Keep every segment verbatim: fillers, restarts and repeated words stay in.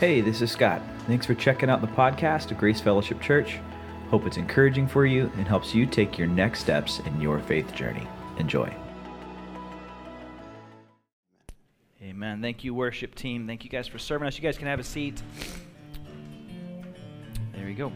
Hey, this is Scott. Thanks for checking out the podcast of Grace Fellowship Church. Hope it's encouraging for you and helps you take your next steps in your faith journey. Enjoy. Amen. Thank you, worship team. Thank you guys for serving us. You guys can have a seat. There you go.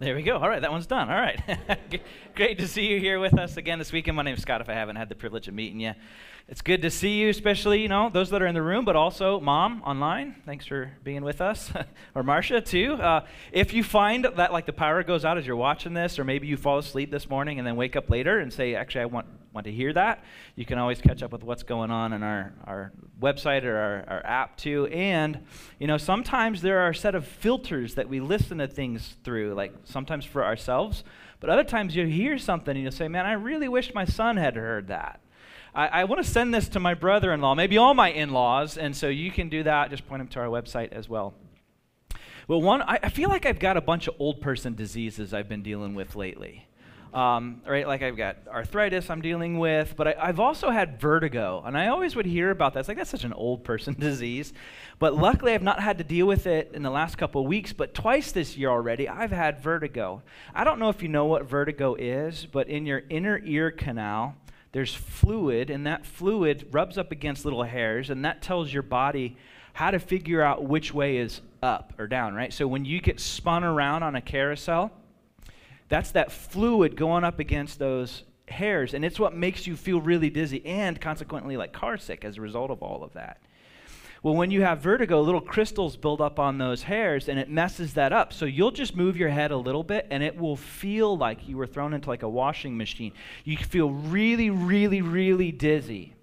There we go. All right, that one's done. All right. Great to see you here with us again this weekend. My name's Scott, if I haven't had the privilege of meeting you. It's good to see you, especially, you know, those that are in the room, but also Mom online. Thanks for being with us. Or Marsha, too. Uh, if you find that, like, the power goes out as you're watching this, or maybe you fall asleep this morning and then wake up later and say, actually, I want want to hear that, you can always catch up with what's going on in our, our website or our, our app, too. And, you know, sometimes there are a set of filters that we listen to things through, like sometimes for ourselves, but other times you hear something and you'll say, man, I really wish my son had heard that. I, I want to send this to my brother-in-law, maybe all my in-laws, and so you can do that. Just point them to our website as well. Well, one, I, I feel like I've got a bunch of old person diseases I've been dealing with lately. Um, right, like I've got arthritis I'm dealing with, but I, I've also had vertigo, and I always would hear about that. It's like, that's such an old person disease, but luckily I've not had to deal with it in the last couple of weeks, but twice this year already, I've had vertigo. I don't know if you know what vertigo is, but in your inner ear canal, there's fluid, and that fluid rubs up against little hairs, and that tells your body how to figure out which way is up or down, right? So when you get spun around on a carousel, that's that fluid going up against those hairs, and it's what makes you feel really dizzy and consequently like car sick as a result of all of that. Well, when you have vertigo, little crystals build up on those hairs, and it messes that up. So you'll just move your head a little bit, and it will feel like you were thrown into like a washing machine. You feel really, really, really dizzy.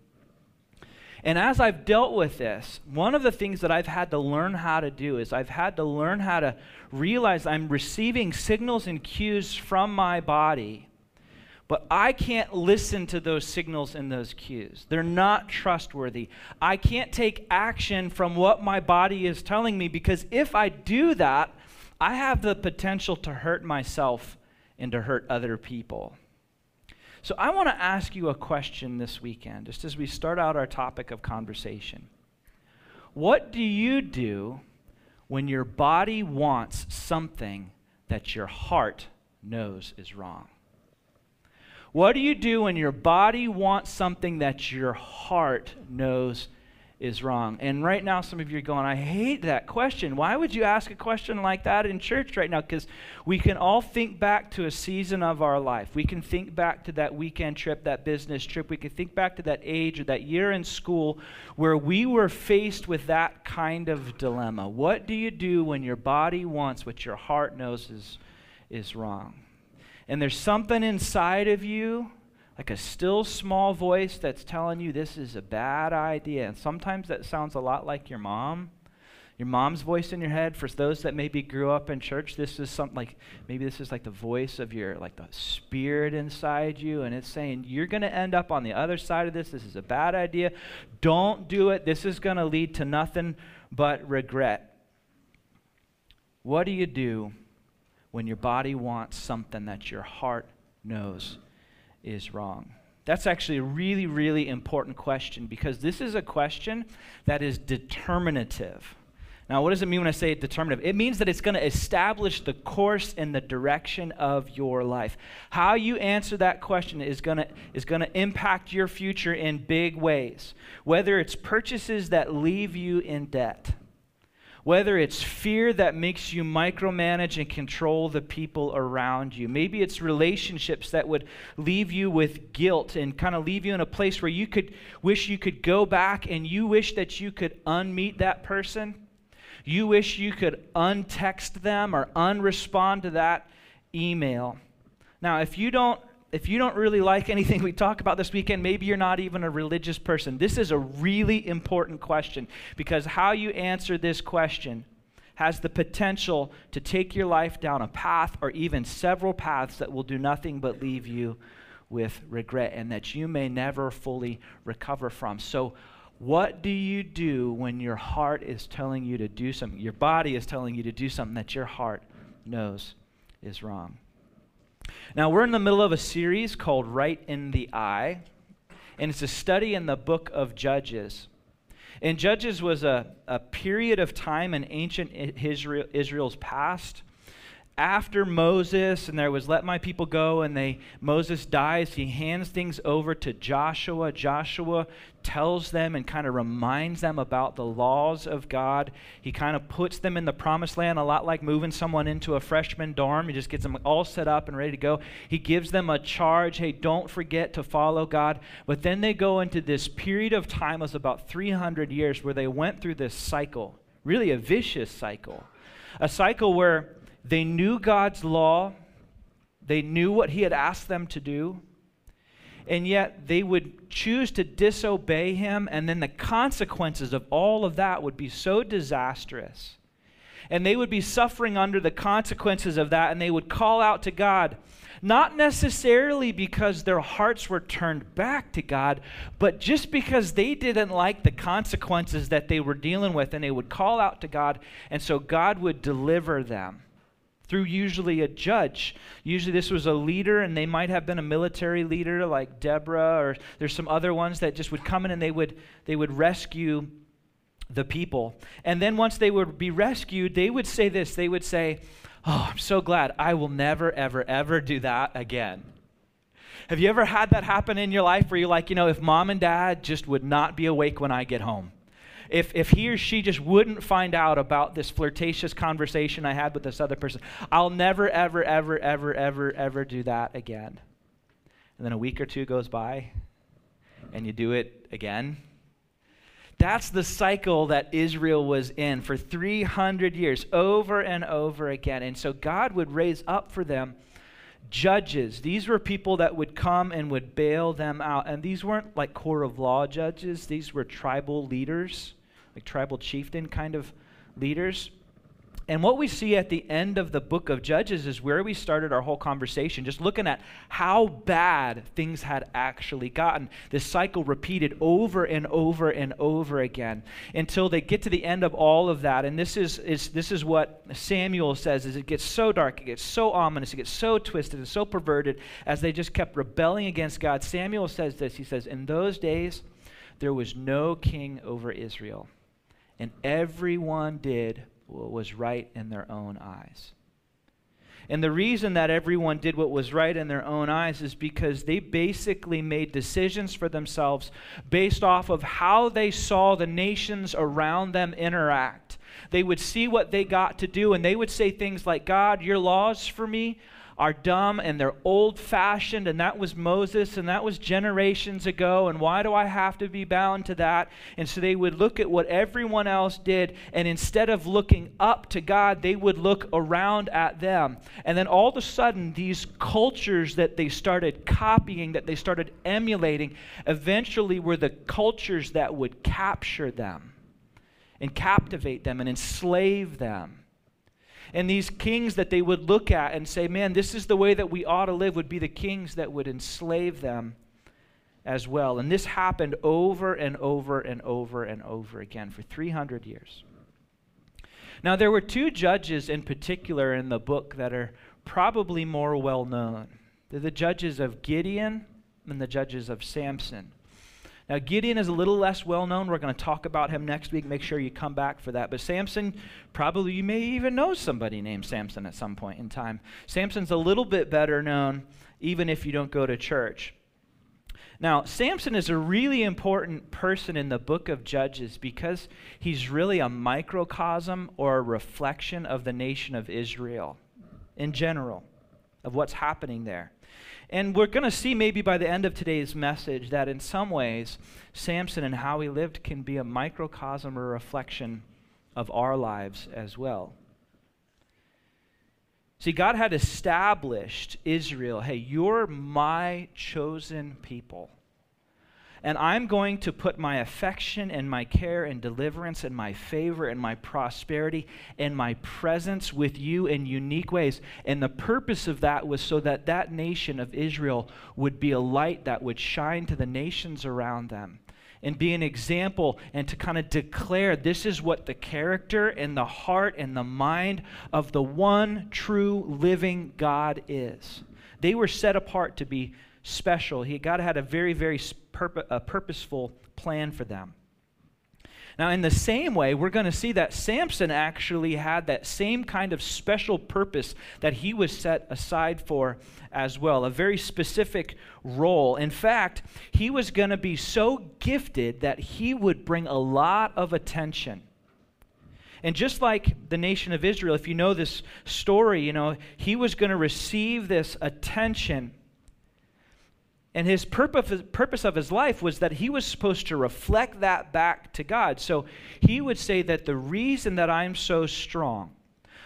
And as I've dealt with this, one of the things that I've had to learn how to do is I've had to learn how to realize I'm receiving signals and cues from my body, but I can't listen to those signals and those cues. They're not trustworthy. I can't take action from what my body is telling me, because if I do that, I have the potential to hurt myself and to hurt other people. So I want to ask you a question this weekend, just as we start out our topic of conversation. What do you do when your body wants something that your heart knows is wrong? What do you do when your body wants something that your heart knows is wrong? And right now, some of you are going, I hate that question. Why would you ask a question like that in church right now? Because we can all think back to a season of our life. We can think back to that weekend trip, that business trip. We can think back to that age or that year in school where we were faced with that kind of dilemma. What do you do when your body wants what your heart knows is, is wrong? And there's something inside of you, like a still small voice that's telling you this is a bad idea. And sometimes that sounds a lot like your mom. Your mom's voice in your head. For those that maybe grew up in church, this is something like, maybe this is like the voice of your, like the spirit inside you, and it's saying, you're going to end up on the other side of this. This is a bad idea. Don't do it. This is going to lead to nothing but regret. What do you do when your body wants something that your heart knows is wrong? That's actually a really, really important question, because this is a question that is determinative. Now, what does it mean when I say determinative? It means that it's going to establish the course and the direction of your life. How you answer that question is going to is going to impact your future in big ways, whether it's purchases that leave you in debt, whether it's fear that makes you micromanage and control the people around you. Maybe it's relationships that would leave you with guilt and kind of leave you in a place where you could wish you could go back and you wish that you could unmeet that person. You wish you could untext them or unrespond to that email. Now, if you don't if you don't really like anything we talk about this weekend, maybe you're not even a religious person. This is a really important question, because how you answer this question has the potential to take your life down a path or even several paths that will do nothing but leave you with regret and that you may never fully recover from. So what do you do when your heart is telling you to do something, your body is telling you to do something that your heart knows is wrong? Now, we're in the middle of a series called Right In The Eye, and it's a study in the book of Judges. And Judges was a, a period of time in ancient Israel, Israel's past. After Moses, and there was let my people go, and they Moses dies, he hands things over to Joshua. Joshua tells them and kind of reminds them about the laws of God. He kind of puts them in the promised land, a lot like moving someone into a freshman dorm. He just gets them all set up and ready to go. He gives them a charge, hey, don't forget to follow God. But then they go into this period of time, it was about three hundred years, where they went through this cycle, really a vicious cycle, a cycle where they knew God's law. They knew what he had asked them to do. And yet they would choose to disobey him. And then the consequences of all of that would be so disastrous. And they would be suffering under the consequences of that. And they would call out to God, not necessarily because their hearts were turned back to God, but just because they didn't like the consequences that they were dealing with. And they would call out to God. And so God would deliver them through usually a judge. Usually this was a leader, and they might have been a military leader like Deborah, or there's some other ones that just would come in and they would they would rescue the people. And then once they would be rescued, they would say this, they would say, oh, I'm so glad I will never, ever, ever do that again. Have you ever had that happen in your life where you're like, you know, if mom and dad just would not be awake when I get home? If if he or she just wouldn't find out about this flirtatious conversation I had with this other person, I'll never, ever, ever, ever, ever, ever do that again. And then a week or two goes by, and you do it again. That's the cycle that Israel was in for three hundred years, over and over again. And so God would raise up for them judges. These were people that would come and would bail them out. And these weren't like court of law judges. These were tribal leaders, like tribal chieftain kind of leaders. And what we see at the end of the book of Judges is where we started our whole conversation, just looking at how bad things had actually gotten. This cycle repeated over and over and over again until they get to the end of all of that. And this is, is this is what Samuel says, is it gets so dark, it gets so ominous, it gets so twisted and so perverted as they just kept rebelling against God. Samuel says this, he says, in those days there was no king over Israel, and everyone did what was right in their own eyes. And the reason that everyone did what was right in their own eyes is because they basically made decisions for themselves based off of how they saw the nations around them interact. They would see what they got to do, and they would say things like, God, your laws for me are dumb and they're old-fashioned, and that was Moses and that was generations ago, and why do I have to be bound to that? And so they would look at what everyone else did, and instead of looking up to God, they would look around at them. And then all of a sudden, these cultures that they started copying, that they started emulating, eventually were the cultures that would capture them and captivate them and enslave them. And these kings that they would look at and say, man, this is the way that we ought to live, would be the kings that would enslave them as well. And this happened over and over and over and over again for three hundred years. Now, there were two judges in particular in the book that are probably more well known. They're the judges of Gideon and the judges of Samson. Now, Gideon is a little less well-known. We're going to talk about him next week. Make sure you come back for that. But Samson, probably you may even know somebody named Samson at some point in time. Samson's a little bit better known, even if you don't go to church. Now, Samson is a really important person in the book of Judges because he's really a microcosm or a reflection of the nation of Israel in general, of what's happening there. And we're going to see maybe by the end of today's message that in some ways, Samson and how he lived can be a microcosm or reflection of our lives as well. See, God had established Israel, hey, you're my chosen people, and I'm going to put my affection and my care and deliverance and my favor and my prosperity and my presence with you in unique ways. And the purpose of that was so that that nation of Israel would be a light that would shine to the nations around them, and be an example, and to kind of declare this is what the character and the heart and the mind of the one true living God is. They were set apart to be special. He, God had a very, very purpo- a purposeful plan for them. Now, in the same way, we're going to see that Samson actually had that same kind of special purpose that he was set aside for as well, a very specific role. In fact, he was going to be so gifted that he would bring a lot of attention. And just like the nation of Israel, if you know this story, you know, he was going to receive this attention. And his purpose, purpose of his life was that he was supposed to reflect that back to God. So he would say that the reason that I'm so strong,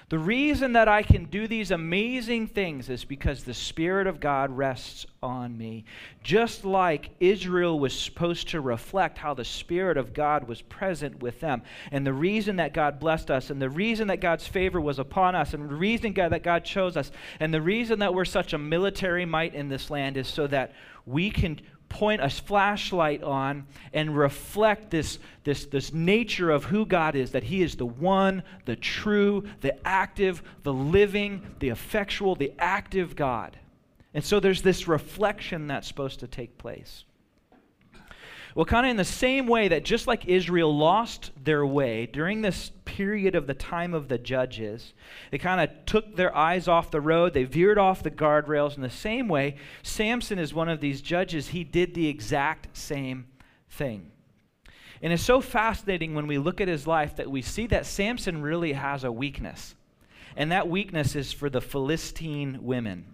the reason that I can do these amazing things is because the Spirit of God rests on me. Just like Israel was supposed to reflect how the Spirit of God was present with them. And the reason that God blessed us, and the reason that God's favor was upon us, and the reason God, that God chose us, and the reason that we're such a military might in this land is so that we can point a flashlight on and reflect this, this, this nature of who God is, that he is the one, the true, the active, the living, the effectual, the active God. And so there's this reflection that's supposed to take place. Well, kind of in the same way that just like Israel lost their way during this period of the time of the Judges, they kind of took their eyes off the road, they veered off the guardrails. In the same way, Samson is one of these judges. He did the exact same thing. And it's so fascinating when we look at his life that we see that Samson really has a weakness. And that weakness is for the Philistine women.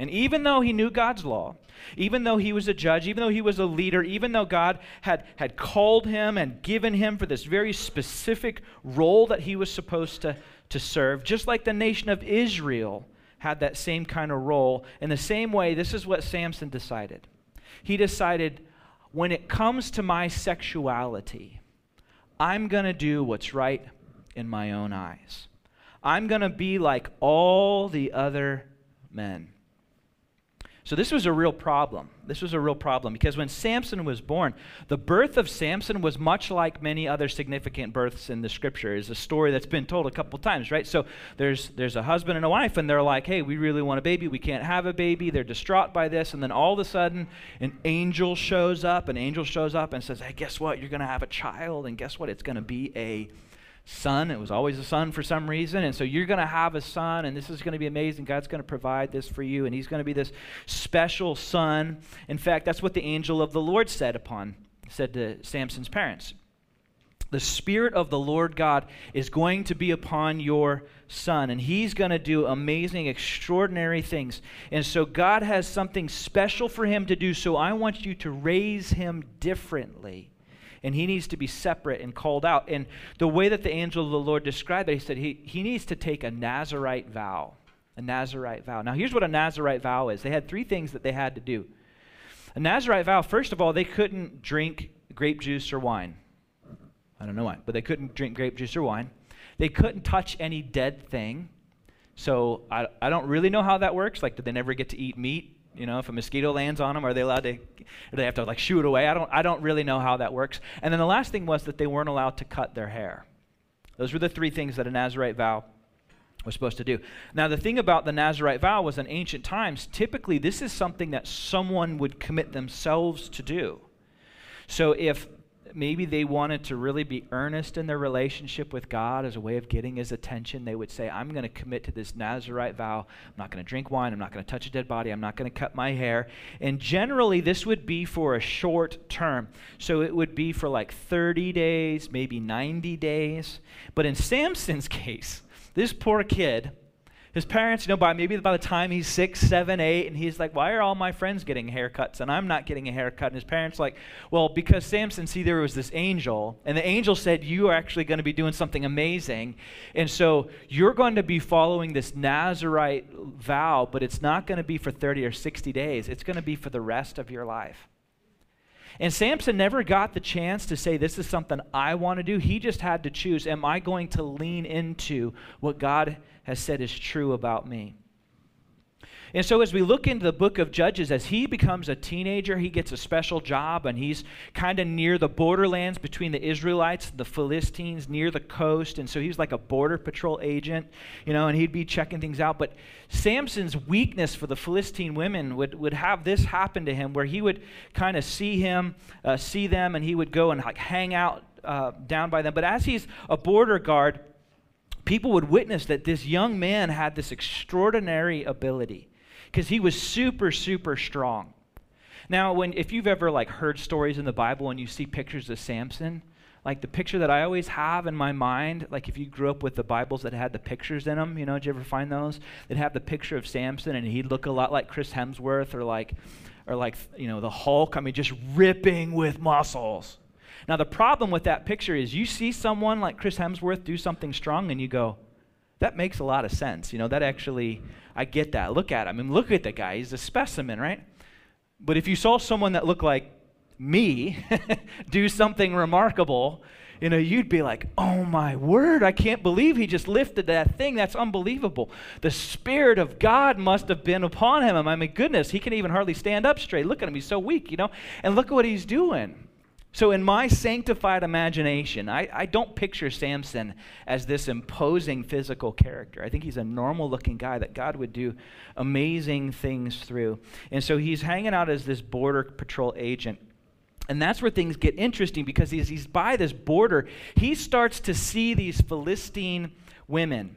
And even though he knew God's law, even though he was a judge, even though he was a leader, even though God had, had called him and given him for this very specific role that he was supposed to, to serve, just like the nation of Israel had that same kind of role, in the same way, this is what Samson decided. He decided, when it comes to my sexuality, I'm going to do what's right in my own eyes. I'm going to be like all the other men. So this was a real problem. This was a real problem because when Samson was born, the birth of Samson was much like many other significant births in the Scripture. It's a story that's been told a couple times, right? So there's there's a husband and a wife, and they're like, hey, we really want a baby. We can't have a baby. They're distraught by this, and then all of a sudden, an angel shows up. An angel shows up and says, hey, guess what? You're going to have a child, and guess what? It's going to be a son. It was always a son for some reason. And so you're going to have a son, and this is going to be amazing. God's going to provide this for you, and he's going to be this special son. In fact, that's what the angel of the Lord said upon, said to Samson's parents. The Spirit of the Lord God is going to be upon your son, and he's going to do amazing, extraordinary things. And so God has something special for him to do, so I want you to raise him differently. And he needs to be separate and called out. And the way that the angel of the Lord described it, he said he, he needs to take a Nazarite vow. A Nazarite vow. Now here's what a Nazarite vow is. They had three things that they had to do. A Nazarite vow, first of all, they couldn't drink grape juice or wine. I don't know why, but they couldn't drink grape juice or wine. They couldn't touch any dead thing. So I, I don't really know how that works. Like, did they never get to eat meat? You know, if a mosquito lands on them, are they allowed to, or they have to like shoo it away? I don't, I don't really know how that works. And then the last thing was that they weren't allowed to cut their hair. Those were the three things that a Nazarite vow was supposed to do. Now, the thing about the Nazarite vow was in ancient times, typically this is something that someone would commit themselves to do. So if maybe they wanted to really be earnest in their relationship with God as a way of getting his attention, they would say, I'm going to commit to this Nazarite vow. I'm not going to drink wine. I'm not going to touch a dead body. I'm not going to cut my hair. And generally, this would be for a short term. So it would be for like thirty days, maybe ninety days. But in Samson's case, this poor kid, His parents, you know, by maybe by the time he's six, seven, eight, and he's like, why are all my friends getting haircuts and I'm not getting a haircut? And his parents like, well, because Samson, see, there was this angel, and the angel said, you are actually going to be doing something amazing. And so you're going to be following this Nazarite vow, but it's not going to be for thirty or sixty days. It's going to be for the rest of your life. And Samson never got the chance to say, this is something I want to do. He just had to choose, am I going to lean into what God has said is true about me? And so as we look into the book of Judges, as he becomes a teenager, he gets a special job, and he's kind of near the borderlands between the Israelites and the Philistines, near the coast, and so he's like a border patrol agent, you know, and he'd be checking things out. But Samson's weakness for the Philistine women would, would have this happen to him, where he would kind of see him, uh, see them, and he would go and like hang out uh, down by them. But as he's a border guard, people would witness that this young man had this extraordinary ability, because he was super, super strong. Now, when if you've ever like heard stories in the Bible and you see pictures of Samson, like the picture that I always have in my mind, like if you grew up with the Bibles that had the pictures in them, you know, did you ever find those? They'd have the picture of Samson, and he'd look a lot like Chris Hemsworth or like, or like you know, the Hulk. I mean, just ripping with muscles. Now, the problem with that picture is you see someone like Chris Hemsworth do something strong, and you go, that makes a lot of sense. You know, that actually, I get that. Look at him. I mean, look at the guy. He's a specimen, right? But if you saw someone that looked like me do something remarkable, you know, you'd be like, oh my word, I can't believe he just lifted that thing. That's unbelievable. The Spirit of God must have been upon him. I mean, goodness, he can even hardly stand up straight. Look at him. He's so weak, you know, and look at what he's doing. So in my sanctified imagination, I, I don't picture Samson as this imposing physical character. I think he's a normal-looking guy that God would do amazing things through. And so he's hanging out as this border patrol agent. And that's where things get interesting, because he's, he's by this border. He starts to see these Philistine women.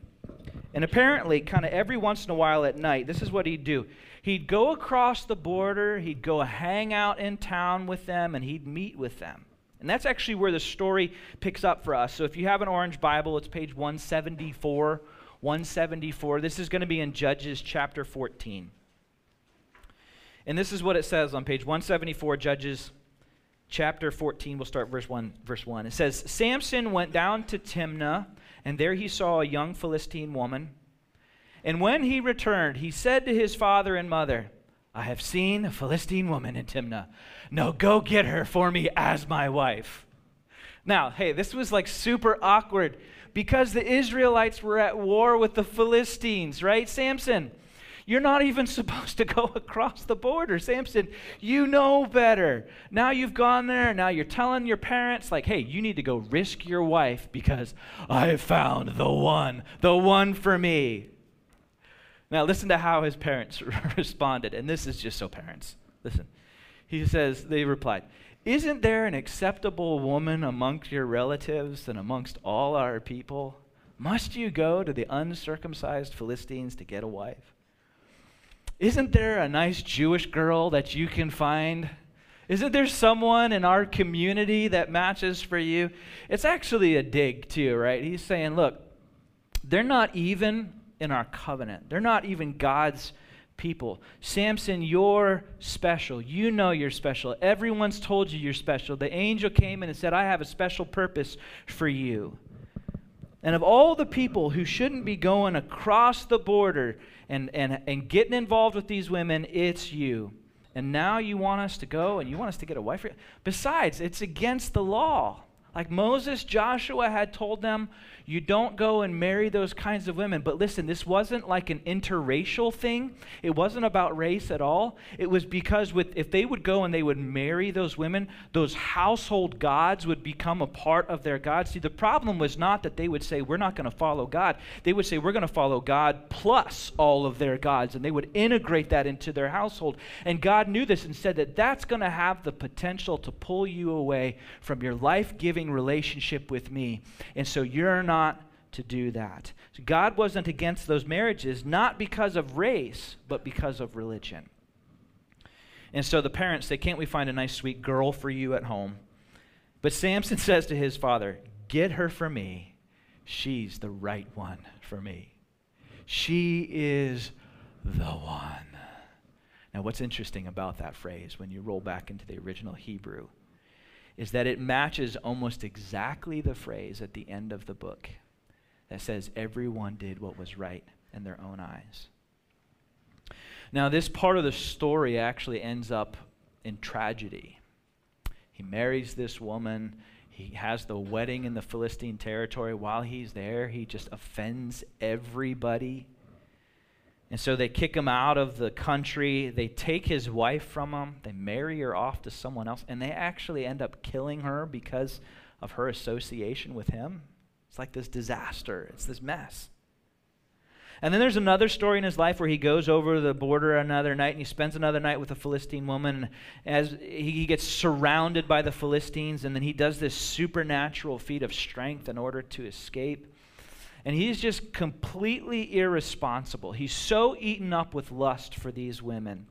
And apparently, kind of every once in a while at night, this is what he'd do. He'd go across the border, he'd go hang out in town with them, and he'd meet with them. And that's actually where the story picks up for us. So if you have an orange Bible, it's page one seventy-four. one seventy-four. This is going to be in Judges chapter fourteen. And this is what it says on page one seventy-four, Judges chapter fourteen. We'll start verse one. Verse one. It says, Samson went down to Timnah, and there he saw a young Philistine woman. And when he returned, he said to his father and mother, I have seen a Philistine woman in Timnah. Now go get her for me as my wife. Now, hey, this was like super awkward, because the Israelites were at war with the Philistines, right, Samson? You're not even supposed to go across the border. Samson, you know better. Now you've gone there. Now you're telling your parents, like, hey, you need to go risk your wife, because I found the one, the one for me. Now, listen to how his parents responded, and this is just so parents. Listen. He says, they replied, isn't there an acceptable woman amongst your relatives and amongst all our people? Must you go to the uncircumcised Philistines to get a wife? Isn't there a nice Jewish girl that you can find? Isn't there someone in our community that matches for you? It's actually a dig, too, right? He's saying, look, they're not even in our covenant. They're not even God's people. Samson, you're special. You know you're special. Everyone's told you you're special. The angel came in and said, I have a special purpose for you. And of all the people who shouldn't be going across the border and, and, and getting involved with these women, it's you. And now you want us to go and you want us to get a wife for you? Besides, it's against the law. Like Moses, Joshua had told them, you don't go and marry those kinds of women. But listen, this wasn't like an interracial thing. It wasn't about race at all. It was because with, if they would go and they would marry those women, those household gods would become a part of their gods. See, the problem was not that they would say, we're not going to follow God. They would say, we're going to follow God plus all of their gods. And they would integrate that into their household. And God knew this and said that that's going to have the potential to pull you away from your life-giving relationship with me, and so you're not to do that. So God wasn't against those marriages, not because of race, but because of religion. And so the parents say, can't we find a nice sweet girl for you at home? But Samson says to his father, get her for me. She's the right one for me. She is the one. Now, what's interesting about that phrase, when you roll back into the original Hebrew, is that it matches almost exactly the phrase at the end of the book that says, everyone did what was right in their own eyes. Now, this part of the story actually ends up in tragedy. He marries this woman. He has the wedding in the Philistine territory. While he's there, he just offends everybody. And so they kick him out of the country. They take his wife from him. They marry her off to someone else. And they actually end up killing her because of her association with him. It's like this disaster. It's this mess. And then there's another story in his life where he goes over the border another night and he spends another night with a Philistine woman. And as he gets surrounded by the Philistines, and then he does this supernatural feat of strength in order to escape. And he's just completely irresponsible. He's so eaten up with lust for these women.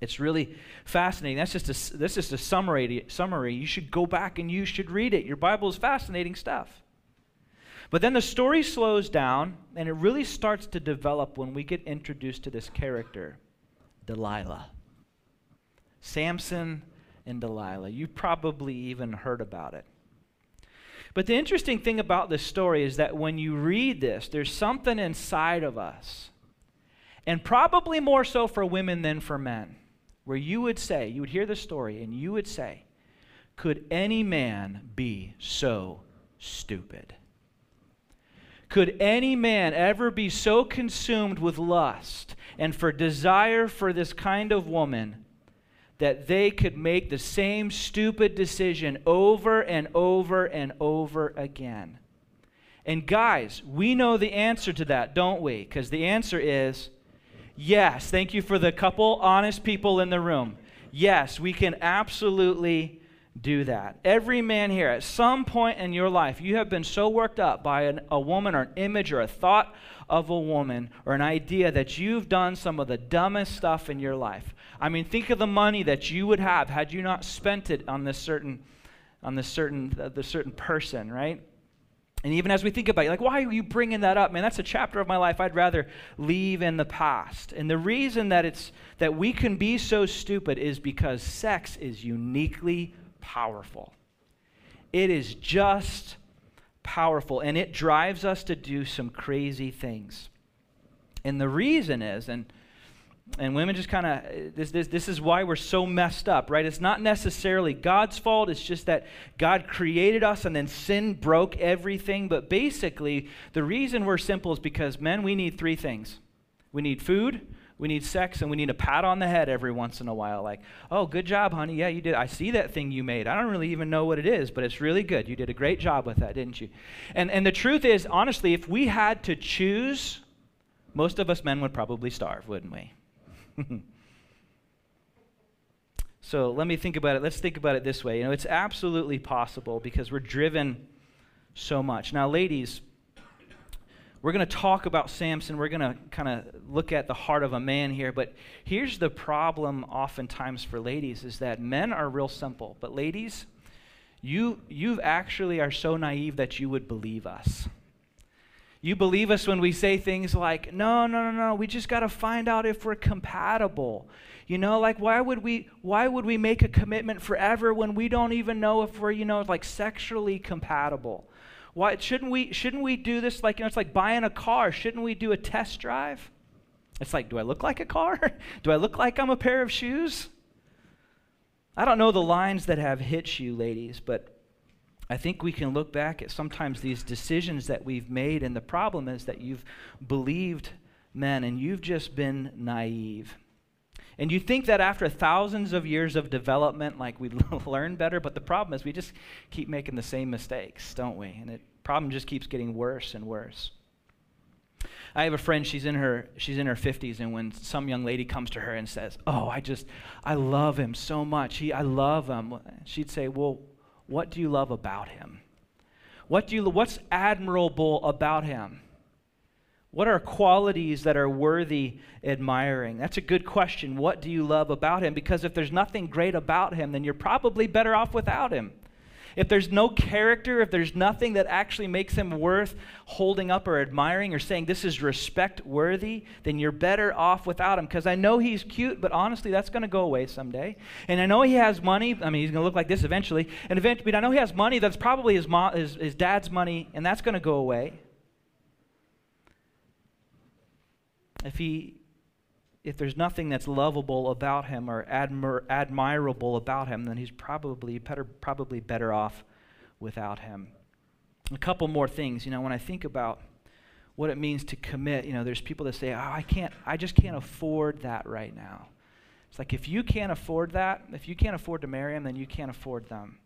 It's really fascinating. That's just a, that's just a summary, summary. You should go back and you should read it. Your Bible is fascinating stuff. But then the story slows down, and it really starts to develop when we get introduced to this character, Delilah. Samson and Delilah. You probably even heard about it. But the interesting thing about this story is that when you read this, there's something inside of us, and probably more so for women than for men, where you would say, you would hear the story, and you would say, could any man be so stupid? Could any man ever be so consumed with lust and for desire for this kind of woman that they could make the same stupid decision over and over and over again? And guys, we know the answer to that, don't we? Because the answer is yes. Thank you for the couple honest people in the room. Yes, we can absolutely do that. Every man here, at some point in your life, you have been so worked up by an, a woman or an image or a thought of a woman or an idea that you've done some of the dumbest stuff in your life. I mean, think of the money that you would have had you not spent it on this certain, on this certain, uh, this certain person, right? And even as we think about it, like, why are you bringing that up? Man, that's a chapter of my life I'd rather leave in the past. And the reason that it's that we can be so stupid is because sex is uniquely powerful. It is just powerful, and it drives us to do some crazy things. And the reason is, and and women just kind of this this this is why we're so messed up, right? It's not necessarily God's fault. It's just that God created us, and then sin broke everything. But basically, the reason we're simple is because men, we need three things: we need food, we need sex, and we need a pat on the head every once in a while. Like, oh, good job, honey. Yeah, you did. I see that thing you made. I don't really even know what it is, but it's really good. You did a great job with that, didn't you? And and the truth is, honestly, if we had to choose, most of us men would probably starve, wouldn't we? So let me think about it. Let's think about it this way. You know, it's absolutely possible because we're driven so much. Now, ladies, we're going to talk about Samson. We're going to kind of look at the heart of a man here. But here's the problem oftentimes for ladies is that men are real simple. But ladies, you you actually are so naive that you would believe us. You believe us when we say things like, no, no, no, no, we just got to find out if we're compatible. You know, like why would we why would we make a commitment forever when we don't even know if we're, you know, like sexually compatible? Why shouldn't we shouldn't we do this? Like, you know, it's like buying a car. Shouldn't we do a test drive? It's like, do I look like a car? Do I look like I'm a pair of shoes? I don't know the lines that have hit you, ladies, but I think we can look back at sometimes these decisions that we've made, and the problem is that you've believed men and you've just been naive. And you think that after thousands of years of development, like we learn better, but the problem is we just keep making the same mistakes, don't we? And the problem just keeps getting worse and worse. I have a friend, she's in her she's in her fifties, and when some young lady comes to her and says, oh, I just, I love him so much, he, I love him, she'd say, well, what do you love about him? What do you, what's admirable about him? What are qualities that are worthy admiring? That's a good question. What do you love about him? Because if there's nothing great about him, then you're probably better off without him. if there's no character, if there's nothing that actually makes him worth holding up or admiring or saying this is respect worthy, then you're better off without him. Because I know he's cute, but honestly, that's going to go away someday. And I know he has money. I mean, he's going to look like this eventually. And eventually, but I know he has money that's probably his, mom, his, his dad's money, and that's going to go away. If he... If there's nothing that's lovable about him or admir- admirable about him, then he's probably better, probably better off without him. A couple more things, you know, when I think about what it means to commit, you know, there's people that say, oh, I can't, I just can't afford that right now. It's like, if you can't afford that, if you can't afford to marry him, then you can't afford them.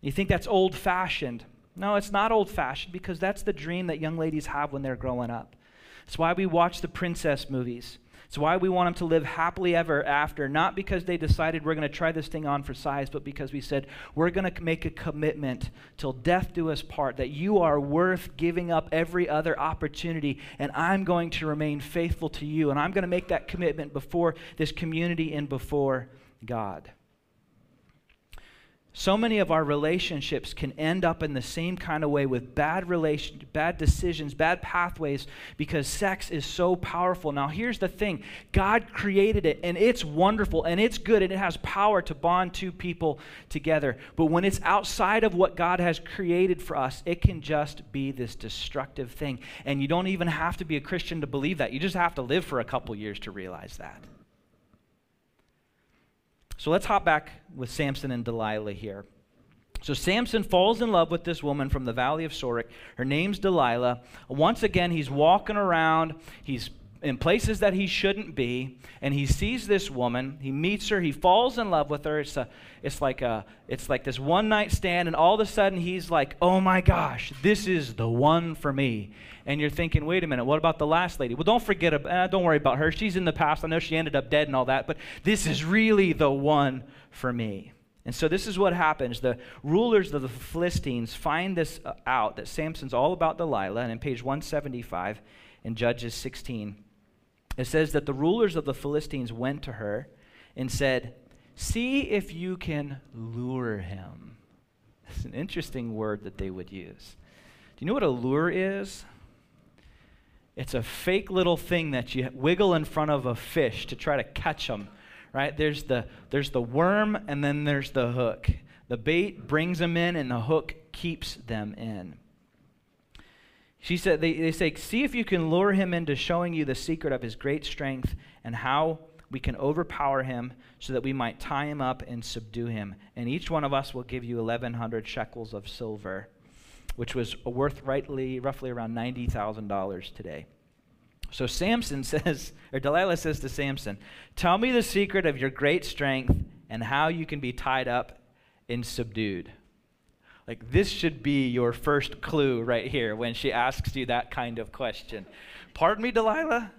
You think that's old-fashioned. No, it's not old-fashioned, because that's the dream that young ladies have when they're growing up. It's why we watch the princess movies. It's why we want them to live happily ever after, not because they decided we're going to try this thing on for size, but because we said, we're going to make a commitment till death do us part, that you are worth giving up every other opportunity, and I'm going to remain faithful to you, and I'm going to make that commitment before this community and before God. So many of our relationships can end up in the same kind of way, with bad relation, bad decisions, bad pathways, because sex is so powerful. Now, here's the thing. God created it, and it's wonderful, and it's good, and it has power to bond two people together. But when it's outside of what God has created for us, it can just be this destructive thing. And you don't even have to be a Christian to believe that. You just have to live for a couple years to realize that. So let's hop back with Samson and Delilah here. So Samson falls in love with this woman from the Valley of Sorek. Her name's Delilah. Once again, he's walking around. He's in places that he shouldn't be, and he sees this woman. He meets her. He falls in love with her. It's a, it's like a, it's like this one-night stand, and all of a sudden he's like, oh my gosh, this is the one for me. And you're thinking, wait a minute, what about the last lady? Well, don't forget, about, eh, don't worry about her. She's in the past. I know she ended up dead and all that, but this is really the one for me. And so this is what happens. The rulers of the Philistines find this out, that Samson's all about Delilah, and in page one seventy-five in Judges sixteen, it says that the rulers of the Philistines went to her and said, see if you can lure him. It's an interesting word that they would use. Do you know what a lure is? It's a fake little thing that you wiggle in front of a fish to try to catch them, right? There's the, there's the worm, and then there's the hook. The bait brings them in, and the hook keeps them in. She said, they, they say, see if you can lure him into showing you the secret of his great strength and how we can overpower him so that we might tie him up and subdue him. And each one of us will give you eleven hundred shekels of silver, which was worth rightly, roughly around ninety thousand dollars today. So Samson says, or Delilah says to Samson, tell me the secret of your great strength and how you can be tied up and subdued. Like, this should be your first clue right here when she asks you that kind of question. Pardon me, Delilah?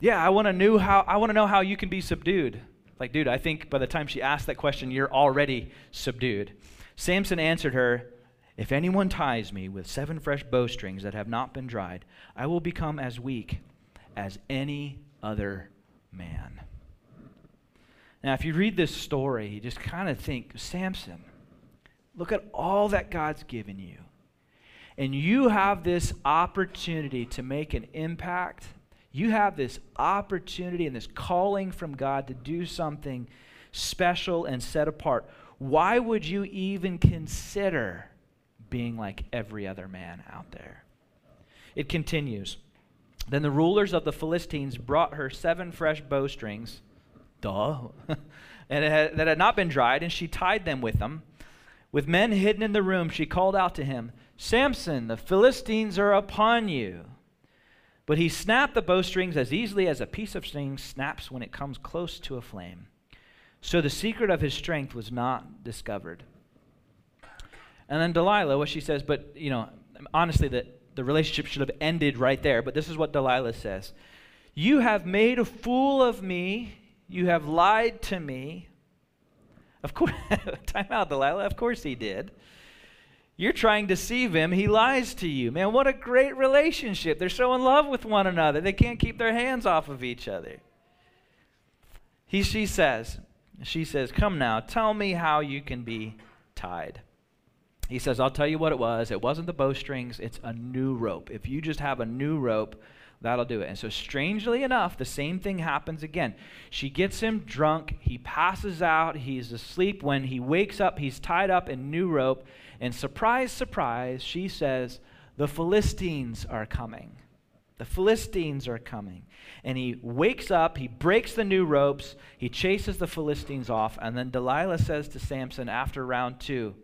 Yeah, I want to know how I want to know how you can be subdued. Like, dude, I think by the time she asked that question, you're already subdued. Samson answered her, if anyone ties me with seven fresh bowstrings that have not been dried, I will become as weak as any other man. Now, if you read this story, you just kind of think, Samson, look at all that God's given you. And you have this opportunity to make an impact. You have this opportunity and this calling from God to do something special and set apart. Why would you even consider being like every other man out there? It continues. Then the rulers of the Philistines brought her seven fresh bowstrings, duh, and it had, that had not been dried, and she tied them with them. With men hidden in the room, she called out to him, Samson, the Philistines are upon you. But he snapped the bowstrings as easily as a piece of string snaps when it comes close to a flame. So the secret of his strength was not discovered. And then Delilah, what she says, but, you know, honestly, the, the relationship should have ended right there, but this is what Delilah says. You have made a fool of me. You have lied to me. Of course, time out, Delilah. Of course he did. You're trying to deceive him. He lies to you. Man, what a great relationship. They're so in love with one another. They can't keep their hands off of each other. He, she says, she says, come now, tell me how you can be tied. He says, I'll tell you what it was. It wasn't the bowstrings. It's a new rope. If you just have a new rope, that'll do it. And so strangely enough, the same thing happens again. She gets him drunk. He passes out. He's asleep. When he wakes up, he's tied up in new rope. And surprise, surprise, she says, the Philistines are coming. The Philistines are coming. And he wakes up, he breaks the new ropes, he chases the Philistines off, and then Delilah says to Samson after round two,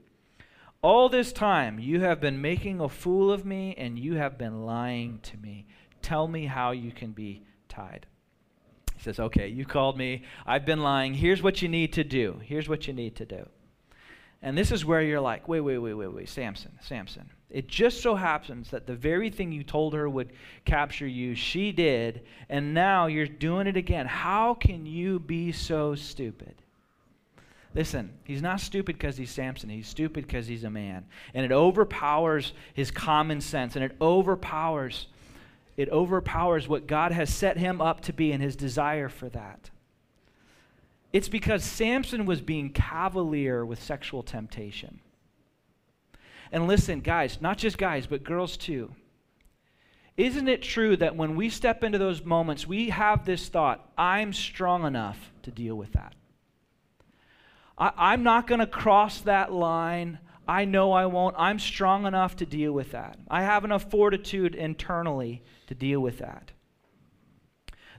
all this time you have been making a fool of me and you have been lying to me. Tell me how you can be tied. He says, okay, you called me, I've been lying, here's what you need to do. Here's what you need to do. And this is where you're like, wait, wait, wait, wait, wait, Samson, Samson. It just so happens that the very thing you told her would capture you, she did, and now you're doing it again. How can you be so stupid? Listen, he's not stupid because he's Samson. He's stupid because he's a man. And it overpowers his common sense, and it overpowers, it overpowers what God has set him up to be and his desire for that. It's because Samson was being cavalier with sexual temptation. And listen, guys, not just guys, but girls too. Isn't it true that when we step into those moments, we have this thought, I'm strong enough to deal with that. I, I'm not going to cross that line. I know I won't. I'm strong enough to deal with that. I have enough fortitude internally to deal with that.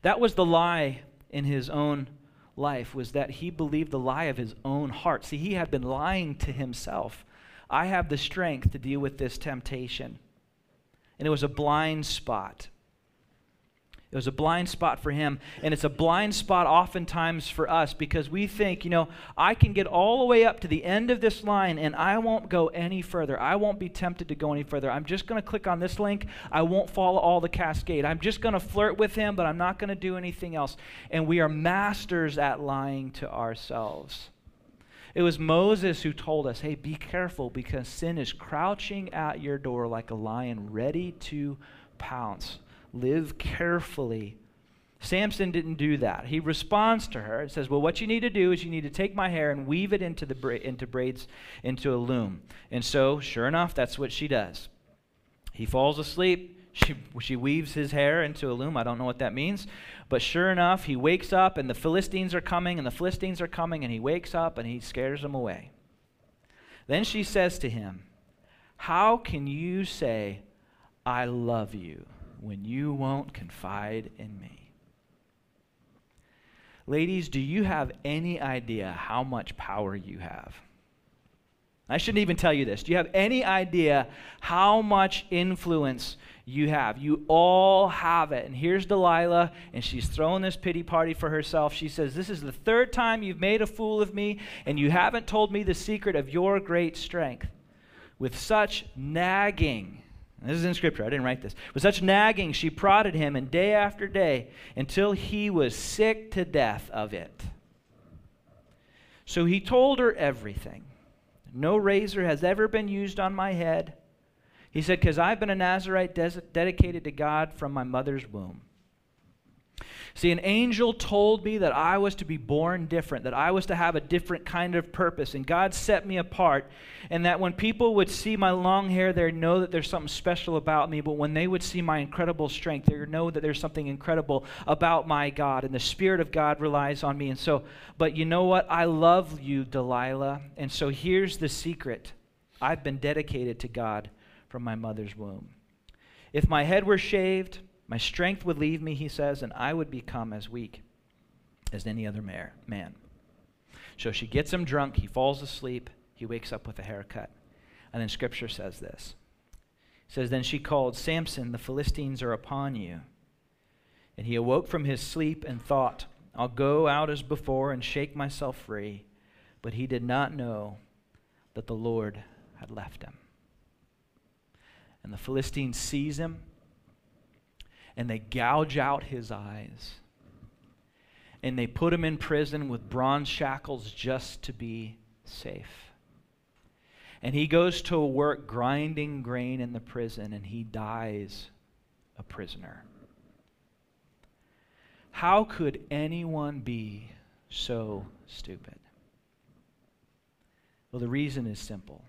That was the lie in his own life, was that he believed the lie of his own heart. See, he had been lying to himself. I have the strength to deal with this temptation. And it was a blind spot. It was a blind spot for him, and it's a blind spot oftentimes for us because we think, you know, I can get all the way up to the end of this line and I won't go any further. I won't be tempted to go any further. I'm just going to click on this link. I won't follow all the cascade. I'm just going to flirt with him, but I'm not going to do anything else. And we are masters at lying to ourselves. It was Moses who told us, hey, be careful because sin is crouching at your door like a lion ready to pounce. Live carefully. Samson didn't do that. He responds to her and says, well, what you need to do is you need to take my hair and weave it into the bra- into braids into a loom. And so, sure enough, that's what she does. He falls asleep. She, she weaves his hair into a loom. I don't know what that means. But sure enough, he wakes up, and the Philistines are coming, and the Philistines are coming, and he wakes up, and he scares them away. Then she says to him, how can you say, I love you, when you won't confide in me? Ladies, do you have any idea how much power you have? I shouldn't even tell you this. Do you have any idea how much influence you have? You all have it. And here's Delilah, and she's throwing this pity party for herself. She says, this is the third time you've made a fool of me, and you haven't told me the secret of your great strength. With such nagging, this is in scripture, I didn't write this. With such nagging, she prodded him, and day after day, until he was sick to death of it. So he told her everything. No razor has ever been used on my head. He said, because I've been a Nazarite des- dedicated to God from my mother's womb. See, an angel told me that I was to be born different, that I was to have a different kind of purpose, and God set me apart, and that when people would see my long hair, they'd know that there's something special about me, but when they would see my incredible strength, they'd know that there's something incredible about my God, and the Spirit of God relies on me. And so, but you know what? I love you, Delilah, and so here's the secret. I've been dedicated to God from my mother's womb. If my head were shaved, my strength would leave me, he says, and I would become as weak as any other man. So she gets him drunk. He falls asleep. He wakes up with a haircut. And then Scripture says this. It says, then she called, Samson, the Philistines are upon you. And he awoke from his sleep and thought, I'll go out as before and shake myself free. But he did not know that the Lord had left him. And the Philistine sees him, and they gouge out his eyes, and they put him in prison with bronze shackles just to be safe. And he goes to work grinding grain in the prison, and he dies a prisoner. How could anyone be so stupid? Well, the reason is simple.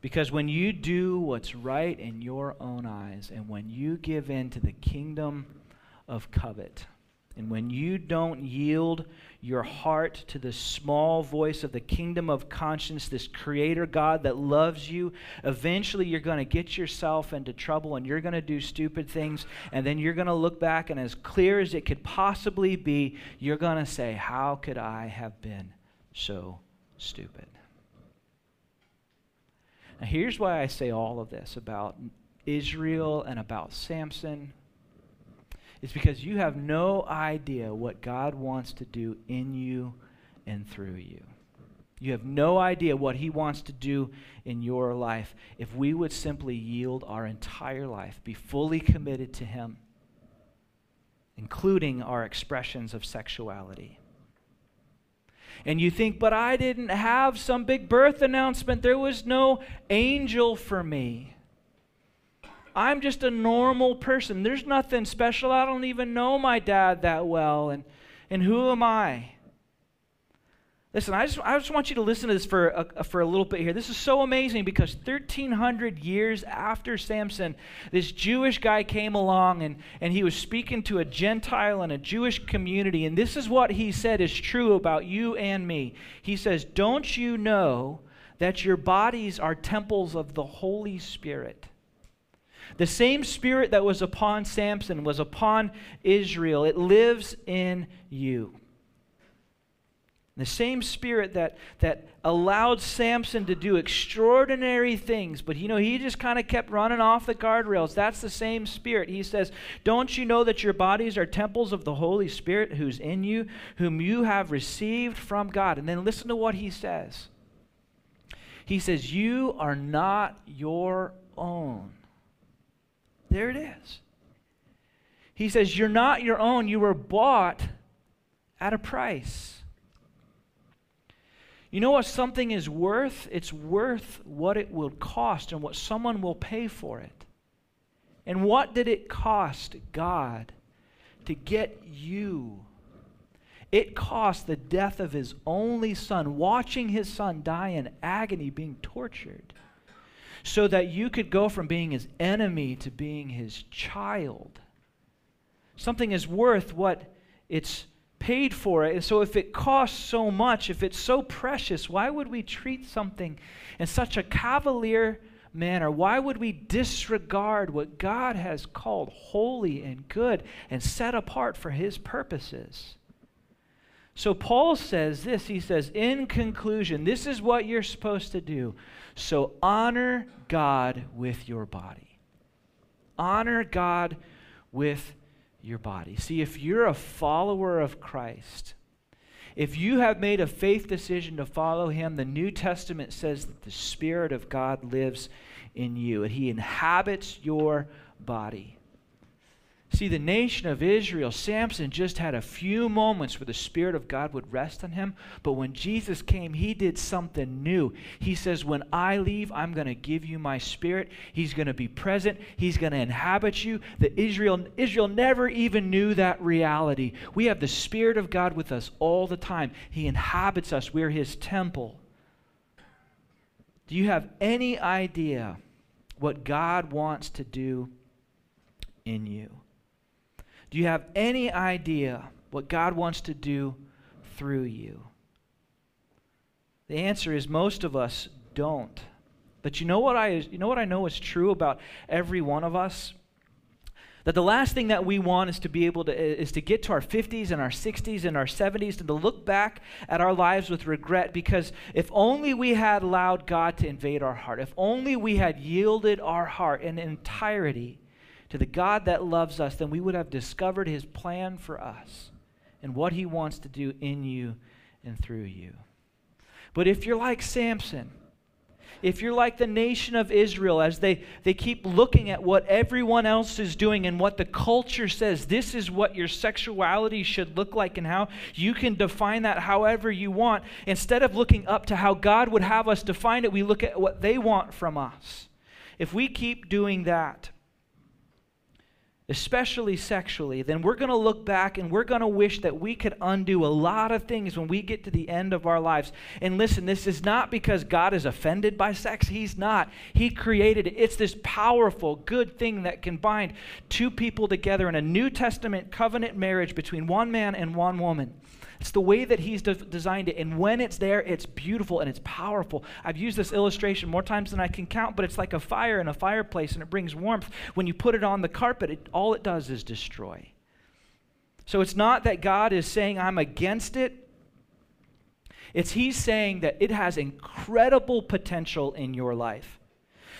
Because when you do what's right in your own eyes, and when you give in to the kingdom of covet, and when you don't yield your heart to the small voice of the kingdom of conscience, this creator God that loves you, eventually you're going to get yourself into trouble, and you're going to do stupid things, and then you're going to look back, and as clear as it could possibly be, you're going to say, how could I have been so stupid? Now, here's why I say all of this about Israel and about Samson. It's because you have no idea what God wants to do in you and through you. You have no idea what he wants to do in your life if we would simply yield our entire life, be fully committed to him, including our expressions of sexuality. And you think, but I didn't have some big birth announcement. There was no angel for me. I'm just a normal person. There's nothing special. I don't even know my dad that well. And, and who am I? Listen, I just, I just want you to listen to this for a, for a little bit here. This is so amazing because thirteen hundred years after Samson, this Jewish guy came along and, and he was speaking to a Gentile and a Jewish community. And this is what he said is true about you and me. He says, don't you know that your bodies are temples of the Holy Spirit? The same spirit that was upon Samson was upon Israel. It lives in you. The same spirit that, that allowed Samson to do extraordinary things, but you know, he just kind of kept running off the guardrails. That's the same spirit. He says, don't you know that your bodies are temples of the Holy Spirit who's in you, whom you have received from God? And then listen to what he says. He says, you are not your own. There it is. He says, you're not your own. You were bought at a price. You know what something is worth? It's worth what it will cost and what someone will pay for it. And what did it cost God to get you? It cost the death of his only son, watching his son die in agony, being tortured, so that you could go from being his enemy to being his child. Something is worth what it's paid for. And so if it costs so much, if it's so precious, why would we treat something in such a cavalier manner? Why would we disregard what God has called holy and good and set apart for his purposes? So Paul says this, he says, in conclusion, this is what you're supposed to do. So honor God with your body. Honor God with your body. See, if you're a follower of Christ, if you have made a faith decision to follow him, the New Testament says that the Spirit of God lives in you and he inhabits your body. See, the nation of Israel, Samson just had a few moments where the Spirit of God would rest on him. But when Jesus came, he did something new. He says, when I leave, I'm going to give you my Spirit. He's going to be present. He's going to inhabit you. The Israel, Israel never even knew that reality. We have the Spirit of God with us all the time. He inhabits us. We're his temple. Do you have any idea what God wants to do in you? Do you have any idea what God wants to do through you? The answer is most of us don't. But you know what I, you know what I know is true about every one of us? That the last thing that we want is to be able to is to get to our fifties and our sixties and our seventies and to look back at our lives with regret, because if only we had allowed God to invade our heart, if only we had yielded our heart in entirety to the God that loves us, then we would have discovered his plan for us and what he wants to do in you and through you. But if you're like Samson, if you're like the nation of Israel, as they, they keep looking at what everyone else is doing and what the culture says, this is what your sexuality should look like and how you can define that however you want. Instead of looking up to how God would have us define it, we look at what they want from us. If we keep doing that, especially sexually, then we're going to look back and we're going to wish that we could undo a lot of things when we get to the end of our lives. And listen, this is not because God is offended by sex. He's not. He created it. It's this powerful, good thing that can bind two people together in a New Testament covenant marriage between one man and one woman. It's the way that he's de- designed it, and when it's there, it's beautiful and it's powerful. I've used this illustration more times than I can count, but it's like a fire in a fireplace, and it brings warmth. When you put it on the carpet, it, all it does is destroy. So it's not that God is saying, I'm against it. It's he's saying that it has incredible potential in your life.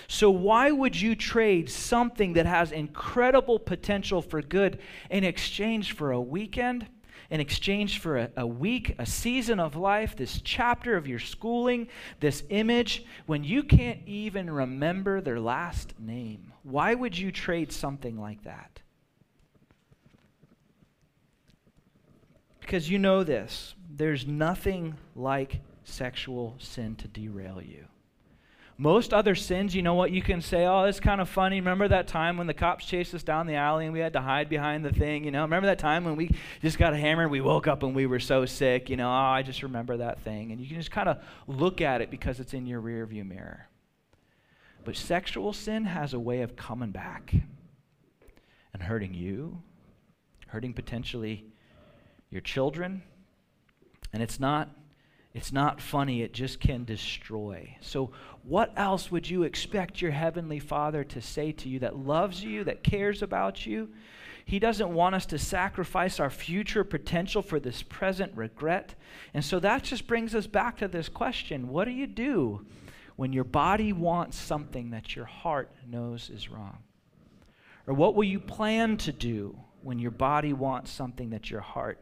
So why would you trade something that has incredible potential for good in exchange for a weekend? In exchange for a, a week, a season of life, this chapter of your schooling, this image, when you can't even remember their last name? Why would you trade something like that? Because you know this, there's nothing like sexual sin to derail you. Most other sins, you know what, you can say, oh, it's kind of funny. Remember that time when the cops chased us down the alley and we had to hide behind the thing, you know? Remember that time when we just got hammered, we woke up and we were so sick, you know? Oh, I just remember that thing. And you can just kind of look at it because it's in your rearview mirror. But sexual sin has a way of coming back and hurting you, hurting potentially your children, and it's not It's not funny, it just can destroy. So what else would you expect your Heavenly Father to say to you that loves you, that cares about you? He doesn't want us to sacrifice our future potential for this present regret. And so that just brings us back to this question. What do you do when your body wants something that your heart knows is wrong? Or what will you plan to do when your body wants something that your heart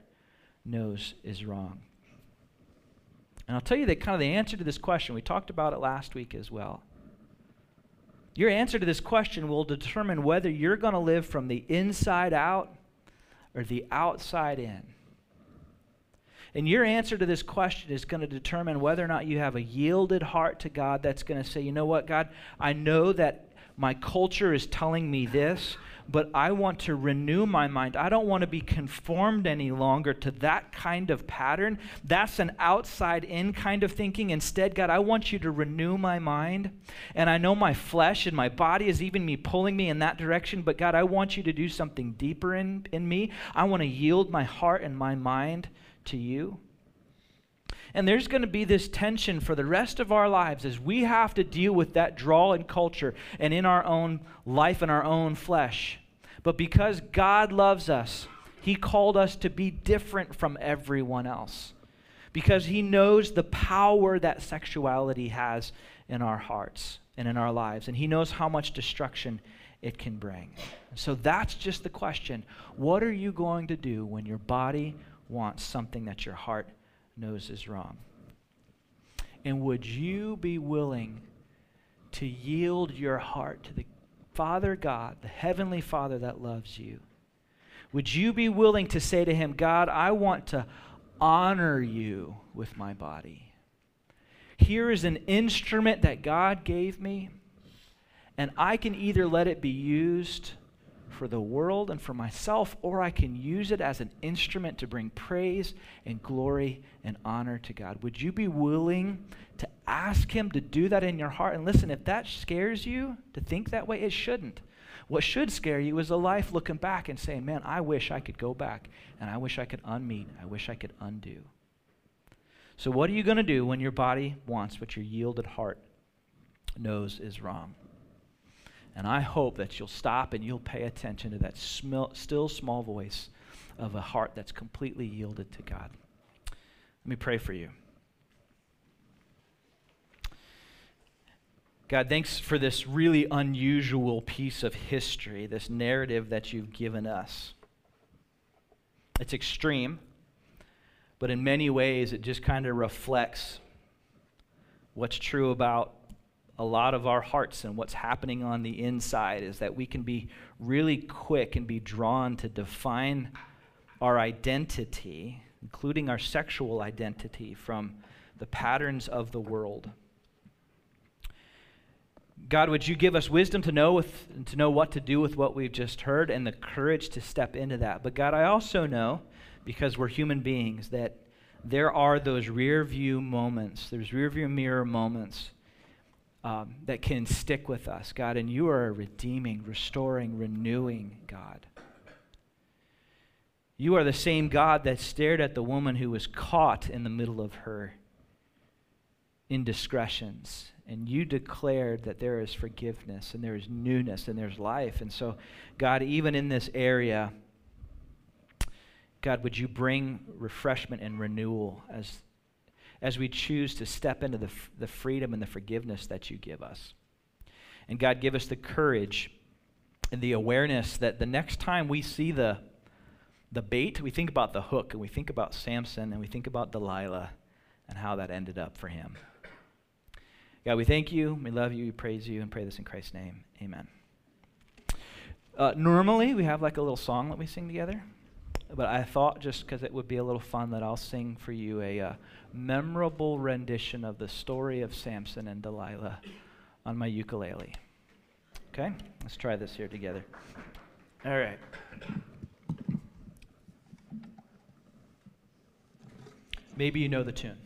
knows is wrong? And I'll tell you that kind of the answer to this question, we talked about it last week as well. Your answer to this question will determine whether you're going to live from the inside out or the outside in. And your answer to this question is going to determine whether or not you have a yielded heart to God that's going to say, you know what, God, I know that my culture is telling me this, but I want to renew my mind. I don't want to be conformed any longer to that kind of pattern. That's an outside-in kind of thinking. Instead, God, I want you to renew my mind. And I know my flesh and my body is even me pulling me in that direction, but God, I want you to do something deeper in, in me. I want to yield my heart and my mind to you. And there's going to be this tension for the rest of our lives as we have to deal with that draw in culture and in our own life and our own flesh. But because God loves us, he called us to be different from everyone else because he knows the power that sexuality has in our hearts and in our lives, and he knows how much destruction it can bring. So that's just the question. What are you going to do when your body wants something that your heart knows is wrong? And would you be willing to yield your heart to the Father God, the Heavenly Father that loves you? Would you be willing to say to him, God, I want to honor you with my body. Here is an instrument that God gave me, and I can either let it be used for the world and for myself, or I can use it as an instrument to bring praise and glory and honor to God. Would you be willing to ask him to do that in your heart? And listen, if that scares you to think that way, it shouldn't. What should scare you is a life looking back and saying, man, I wish I could go back, and I wish I could unmeet, I wish I could undo. So what are you going to do when your body wants what your yielded heart knows is wrong? And I hope that you'll stop and you'll pay attention to that sm- still small voice of a heart that's completely yielded to God. Let me pray for you. God, thanks for this really unusual piece of history, this narrative that you've given us. It's extreme, but in many ways it just kind of reflects what's true about a lot of our hearts and what's happening on the inside, is that we can be really quick and be drawn to define our identity, including our sexual identity, from the patterns of the world. God, would you give us wisdom to know with, to know what to do with what we've just heard and the courage to step into that. But God, I also know, because we're human beings, that there are those rear view moments, there's rear view mirror moments um, that can stick with us, God. And you are a redeeming, restoring, renewing God. You are the same God that stared at the woman who was caught in the middle of her indiscretions. And you declared that there is forgiveness and there is newness and there's life. And so, God, even in this area, God, would you bring refreshment and renewal as, as we choose to step into the, the freedom and the forgiveness that you give us. And God, give us the courage and the awareness that the next time we see the, the bait, we think about the hook and we think about Samson and we think about Delilah and how that ended up for him. God, we thank you, we love you, we praise you, and pray this in Christ's name. Amen. Uh, normally, we have like a little song that we sing together, but I thought just because it would be a little fun that I'll sing for you a uh, memorable rendition of the story of Samson and Delilah on my ukulele. Okay? Let's try this here together. All right. Maybe you know the tune.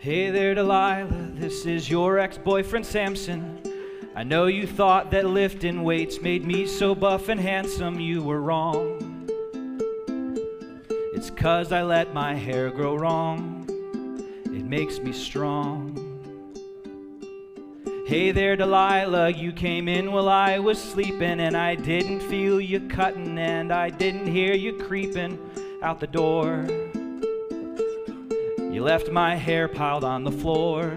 Hey there, Delilah, this is your ex-boyfriend Samson. I know you thought that lifting weights made me so buff and handsome. You were wrong. It's 'cause I let my hair grow wrong. It makes me strong. Hey there, Delilah, you came in while I was sleeping, and I didn't feel you cutting, and I didn't hear you creeping out the door. You left my hair piled on the floor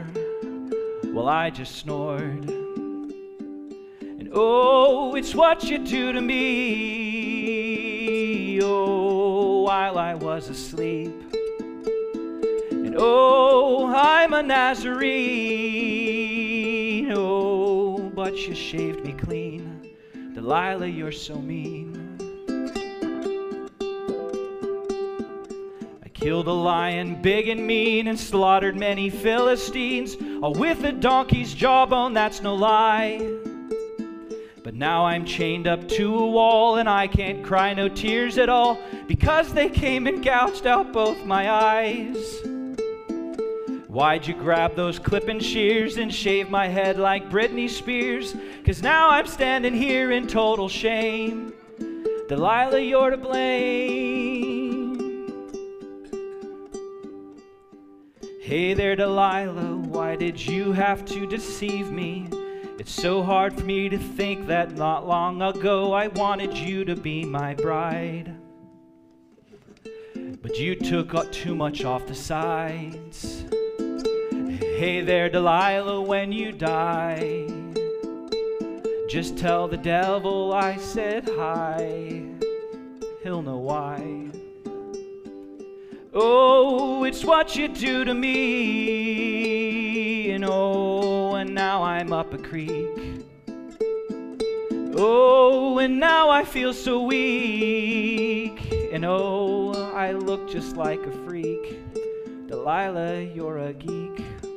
while I just snored. And oh, it's what you do to me, oh, while I was asleep. And oh, I'm a Nazarene, oh, but you shaved me clean. Delilah, you're so mean. Killed a lion big and mean and slaughtered many Philistines, all with a donkey's jawbone, that's no lie. But now I'm chained up to a wall and I can't cry no tears at all, because they came and gouged out both my eyes. Why'd you grab those clipping shears and shave my head like Britney Spears? 'Cause now I'm standing here in total shame. Delilah, you're to blame. Hey there, Delilah, why did you have to deceive me? It's so hard for me to think that not long ago I wanted you to be my bride. But you took too much off the sides. Hey there, Delilah, when you die, just tell the devil I said hi. He'll know why. Oh, it's what you do to me, and oh, and now I'm up a creek. Oh, and now I feel so weak, and oh, I look just like a freak. Delilah, you're a geek.